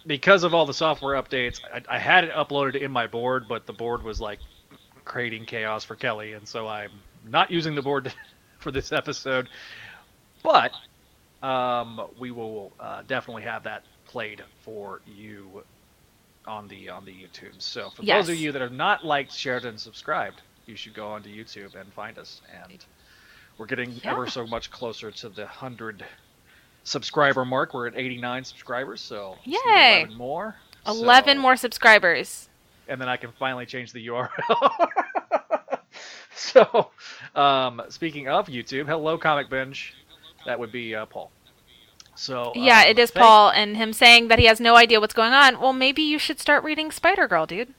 Because of all the software updates, I had it uploaded in my board, but the board was creating chaos for Kelly, and so I'm not using the board for this episode. But we will definitely have that played for you on the YouTube. So for those of you that are not liked, shared, and subscribed, you should go onto YouTube and find us. And we're getting ever so much closer to the 100 subscriber mark. We're at 89 subscribers, so 11 more. 11 more subscribers. And then I can finally change the URL. So, speaking of YouTube, hello, Comic Binge. That would be Paul. So it is Paul, and him saying that he has no idea what's going on. Well, maybe you should start reading Spider-Girl, dude.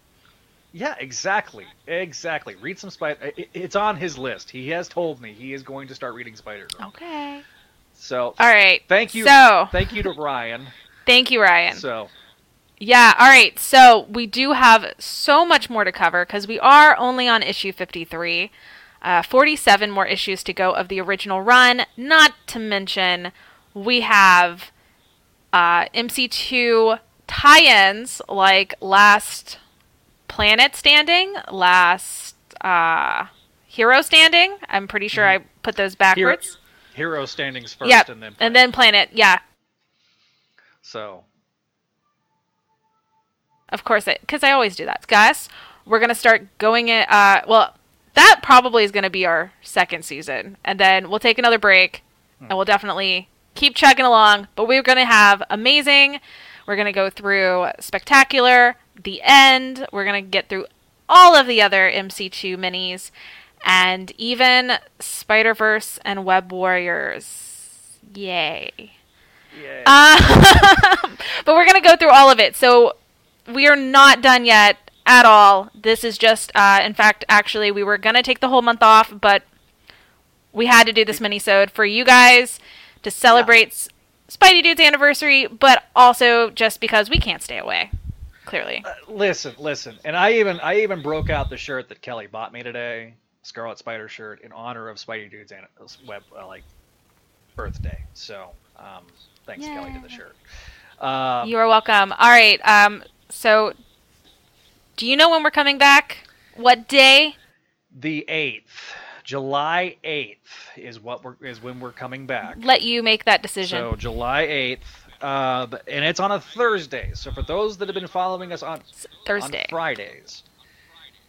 Yeah, exactly. Read some Spider. It's on his list. He has told me he is going to start reading Spider-Girl. Okay. So, all right. Thank you. So, thank you to Ryan. Thank you, Ryan. So, yeah. All right. So we do have so much more to cover because we are only on issue 53, 47 more issues to go of the original run. Not to mention we have MC2 tie-ins like Last Planet Standing, Last Hero Standing. I'm pretty sure I put those backwards. Hero Standings first, and then Planet. And then Planet, So. Of course, because I always do that. Guys, we're going to start going in, that probably is going to be our second season. And then we'll take another break, and we'll definitely keep chugging along. But we're going to have amazing, we're going to go through Spectacular, The End, we're going to get through all of the other MC2 minis, and even Spider-Verse and Web Warriors. Yay. But we're going to go through all of it. So we are not done yet at all. This is just, in fact, actually, we were going to take the whole month off, but we had to do this mini-sode for you guys to celebrate Spidey Dude's anniversary, but also just because we can't stay away. Clearly. Listen. And I even broke out the shirt that Kelly bought me today. Scarlet Spider shirt in honor of Spidey Dude's birthday. So, thanks, Kelly, to the shirt. You are welcome. All right. So, do you know when we're coming back? What day? The 8th, July 8th is when we're coming back. Let you make that decision. So July 8th, and it's on a Thursday. So for those that have been following us on Fridays,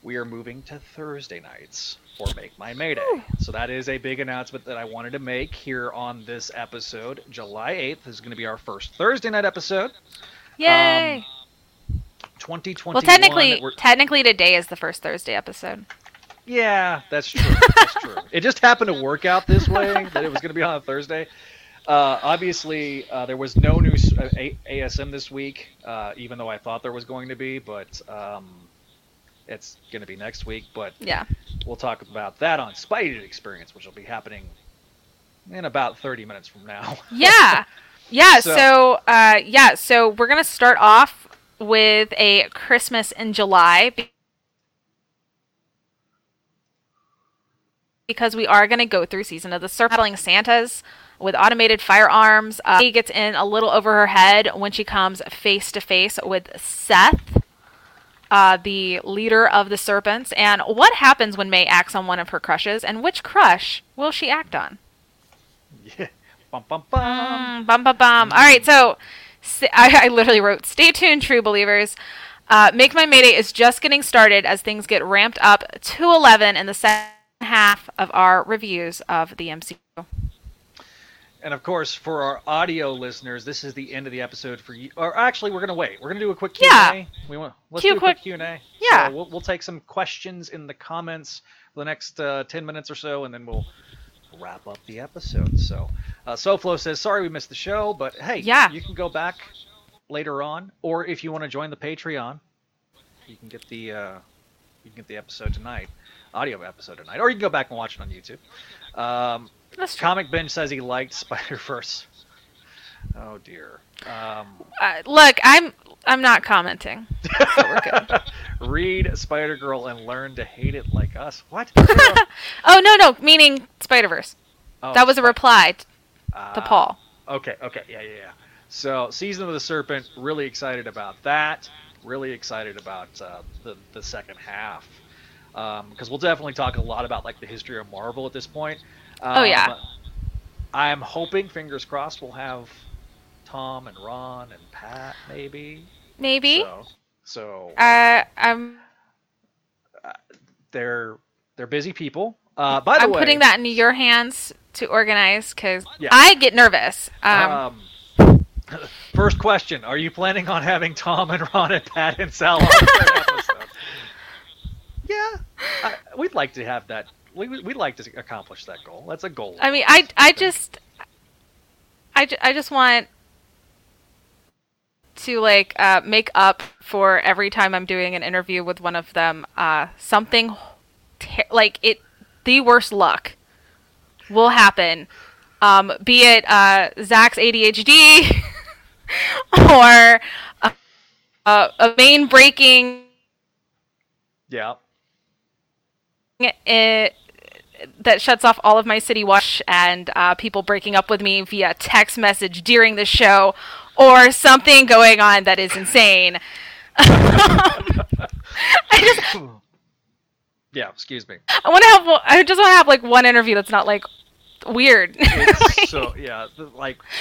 we are moving to Thursday nights. Or Make Mine Mayday. So that is a big announcement that I wanted to make here on this episode. July 8th is going to be our first Thursday night episode. Yay! 2021. Well, technically today is the first Thursday episode. Yeah, that's true. It just happened to work out this way, that it was going to be on a Thursday. Obviously, there was no new ASM this week, even though I thought there was going to be, but... it's going to be next week, but we'll talk about that on Spidey Experience, which will be happening in about 30 minutes from now. So we're going to start off with a Christmas in July. because we are going to go through Season of the Serpent, battling Santas with automated firearms. She gets in a little over her head when she comes face to face with Seth, the leader of the Serpents. And what happens when May acts on one of her crushes, and which crush will she act on? Yeah. Bum, bum, bum. Bum, bum, bum. All right, so I literally wrote, stay tuned, true believers. Make Mine Mayday is just getting started as things get ramped up to 11 in the second half of our reviews of the MCU. And, of course, for our audio listeners, this is the end of the episode for you. Or actually, we're going to wait. We're going to do a quick Q&A. Yeah. Let's do a quick Q&A. Yeah. So we'll take some questions in the comments for the next 10 minutes or so, and then we'll wrap up the episode. So SoFlo says, sorry we missed the show, but hey, you can go back later on, or if you want to join the Patreon, you can get the episode tonight, audio episode tonight, or you can go back and watch it on YouTube. Comic Binge says he liked Spider-Verse. Oh dear. Look, I'm not commenting. So we're good. Read Spider-Girl and learn to hate it like us. What? Oh no, meaning Spider-Verse. Oh, that was a reply to Paul. Okay, yeah. So Season of the Serpent, really excited about that. Really excited about the second half, because we'll definitely talk a lot about like the history of Marvel at this point. I'm hoping, fingers crossed, we'll have Tom and Ron and Pat, maybe. They're busy people. By the way, I'm putting that in your hands to organize because I get nervous. First question: are you planning on having Tom and Ron and Pat and Sal on the episode? Yeah, we'd like to have that. We'd like to accomplish that goal. That's a goal. I mean, I just want to make up for every time I'm doing an interview with one of them, something the worst luck will happen, be it Zach's ADHD or a vein breaking. Yeah. It. That shuts off all of my city watch and people breaking up with me via text message during the show or something going on that is insane. Excuse me. I just want to have one interview that's not weird.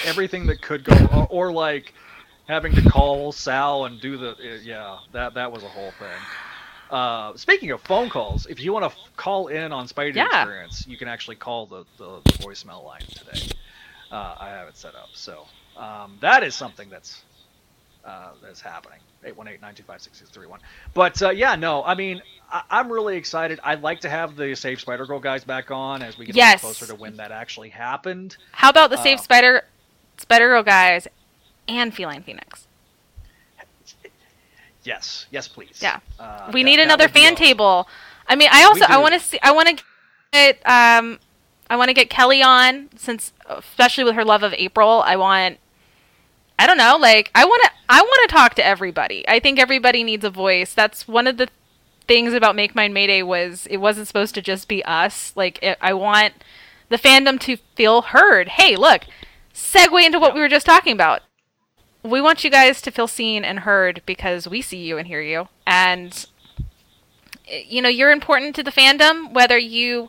Everything that could go or having to call Sal and do that was a whole thing. Speaking of phone calls, if you want to call in on Spidey Experience, you can actually call the voicemail line today. I have it set up. So that is something that's happening. 818-925-6631. But I'm really excited. I'd like to have the Save Spider-Girl guys back on as we get a little closer to when that actually happened. How about the Save Spider-Girl guys and Feline Phoenix? Yes, please. Yeah, we need another fan table. I mean, I want to get Kelly on, since especially with her love of April. I want to talk to everybody. I think everybody needs a voice. That's one of the things about Make Mine Mayday was it wasn't supposed to just be us. I want the fandom to feel heard. Hey, look, segue into what we were just talking about. We want you guys to feel seen and heard because we see you and hear you. And, you're important to the fandom, whether you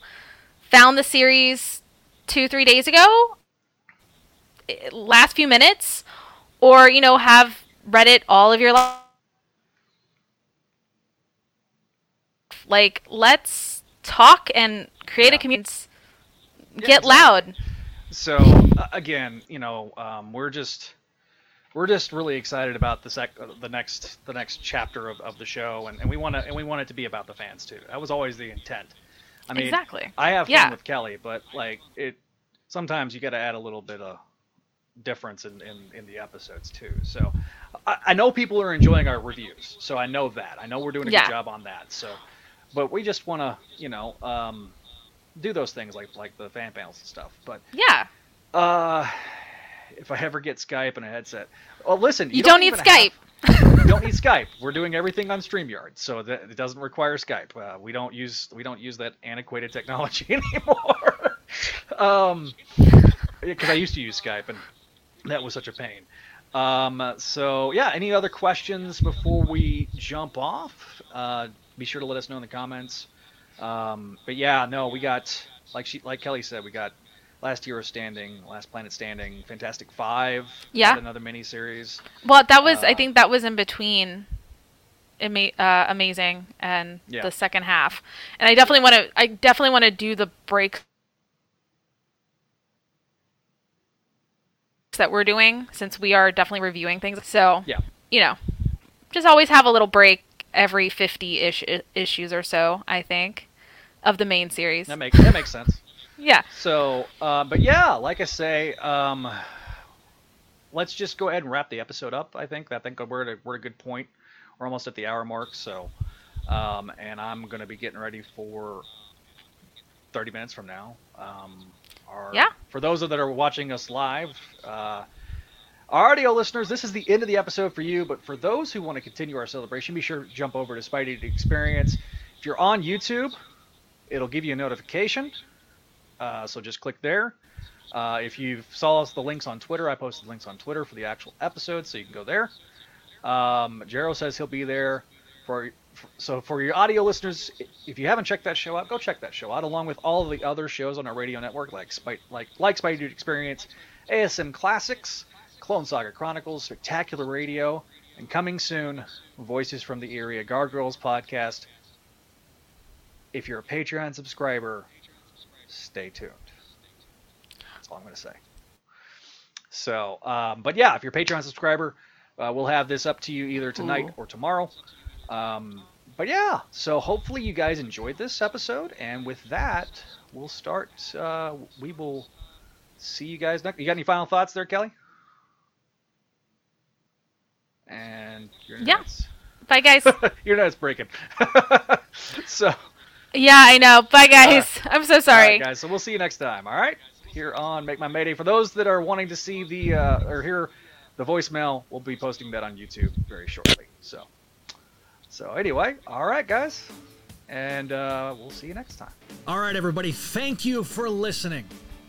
found the series 2-3 days ago, last few minutes, or, have read it all of your life. Let's talk and create a community. Get loud. So, again, We're just really excited about the next chapter of the show, and we want it to be about the fans too. That was always the intent. I mean, exactly. I have fun with Kelly, but it sometimes you got to add a little bit of difference in the episodes too. So I know people are enjoying our reviews, so I know that. I know we're doing a good job on that. So, but we just want to do those things like the fan panels and stuff. But if I ever get Skype and a headset. Oh, listen. You don't need Skype. We don't need Skype. We're doing everything on StreamYard, so that it doesn't require Skype. We don't use that antiquated technology anymore. Because I used to use Skype, and that was such a pain. So yeah, any other questions before we jump off? Be sure to let us know in the comments. But yeah, no, we got, like Kelly said, we got Last Hero Standing, Last Planet Standing, Fantastic Five. Yeah. Another miniseries. Well, that was, I think that was in between Amazing and the second half. And I definitely want to do the break that we're doing, since we are definitely reviewing things. So, you know, just always have a little break every 50-ish issues or so, I think, of the main series. That makes sense. Yeah. So, but yeah, like I say, let's just go ahead and wrap the episode up, I think. I think we're at a good point. We're almost at the hour mark, so, and I'm going to be getting ready for 30 minutes from now. For those that are watching us live, our audio listeners, this is the end of the episode for you, but for those who want to continue our celebration, be sure to jump over to Spidey Experience. If you're on YouTube, it'll give you a notification, so just click there. If you saw us the links on Twitter, I posted links on Twitter for the actual episode, so you can go there. Jero says he'll be there. So for your audio listeners, if you haven't checked that show out, go check that show out, along with all of the other shows on our radio network, like Spidey Dude Experience, ASM Classics, Clone Saga Chronicles, Spectacular Radio, and coming soon, Voices from the Area, Gargoyles Podcast. If you're a Patreon subscriber, stay tuned. That's all I'm going to say. So, but yeah, if you're a Patreon subscriber, we'll have this up to you either tonight or tomorrow. But yeah, so hopefully you guys enjoyed this episode, and with that, we'll start. We will see you guys next. You got any final thoughts there, Kelly? And your nuts. Yeah. Bye, guys. Your nuts breaking. So. Yeah, I know. Bye, guys. I'm so sorry. All right, guys. So we'll see you next time. All right. Here on Make My Mayday. For those that are wanting to see the or hear the voicemail, we'll be posting that on YouTube very shortly. So anyway, all right, guys, and we'll see you next time. All right, everybody, thank you for listening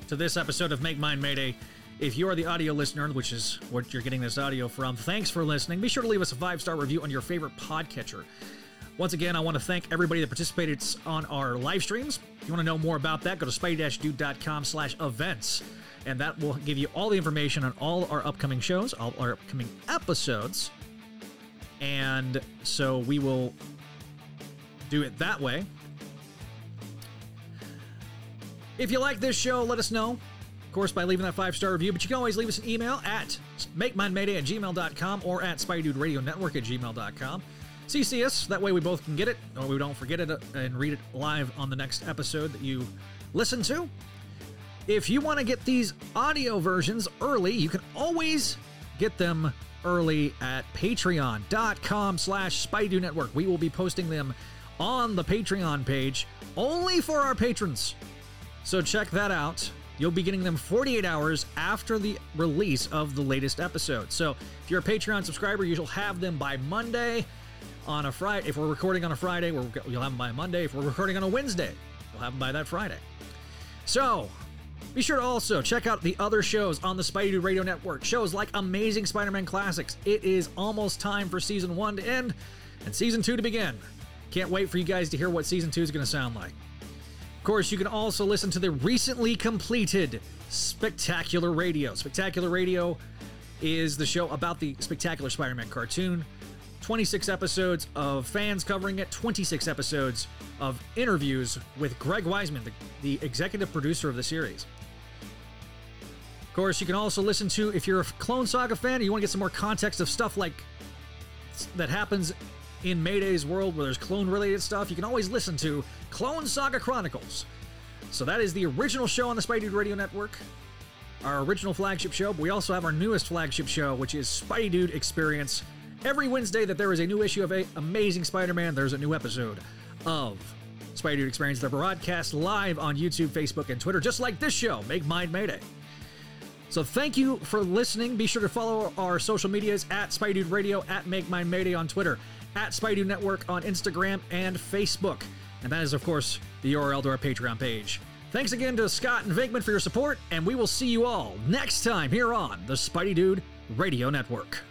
to this episode of Make Mine Mayday. If you're the audio listener, which is what you're getting this audio from, thanks for listening. Be sure to leave us a 5-star review on your favorite podcatcher. Once again, I want to thank everybody that participated on our live streams. If you want to know more about that, go to spidey-dude.com/events, and that will give you all the information on all our upcoming shows, all our upcoming episodes. And so we will do it that way. If you like this show, let us know, of course, by leaving that 5-star review. But you can always leave us an email at makeminemayday@gmail.com or at SpideyDudeRadioNetwork@gmail.com. CC us. That way we both can get it, or we don't forget it and read it live on the next episode that you listen to. If you want to get these audio versions early, you can always get them early at patreon.com/SpideyDudeNetwork. We will be posting them on the Patreon page only for our patrons, so check that out. You'll be getting them 48 hours after the release of the latest episode. So if you're a Patreon subscriber, you'll have them by Monday. On a Friday, if we're recording on a Friday, you'll have them by Monday. If we're recording on a Wednesday, you'll have them by that Friday. So be sure to also check out the other shows on the Spidey Dude Radio Network. Shows like Amazing Spider-Man Classics. It is almost time for Season 1 to end and Season 2 to begin. Can't wait for you guys to hear what Season 2 is going to sound like. Of course, you can also listen to the recently completed Spectacular Radio. Spectacular Radio is the show about the Spectacular Spider-Man cartoon. 26 episodes of fans covering it, 26 episodes of interviews with Greg Weisman, the executive producer of the series. Of course, you can also listen to, if you're a Clone Saga fan and you want to get some more context of stuff like that happens in Mayday's world where there's clone-related stuff, you can always listen to Clone Saga Chronicles. So that is the original show on the Spidey Dude Radio Network, our original flagship show. But we also have our newest flagship show, which is Spidey Dude Experience. Every Wednesday that there is a new issue of Amazing Spider-Man, there's a new episode of Spidey Dude Experience. They're broadcast live on YouTube, Facebook, and Twitter, just like this show, Make Mine Mayday. So thank you for listening. Be sure to follow our social medias at Spidey Dude Radio, at Make Mine Mayday on Twitter, at Spidey Dude Network on Instagram and Facebook. And that is, of course, the URL to our Patreon page. Thanks again to Scott and Venkman for your support, and we will see you all next time here on the Spidey Dude Radio Network.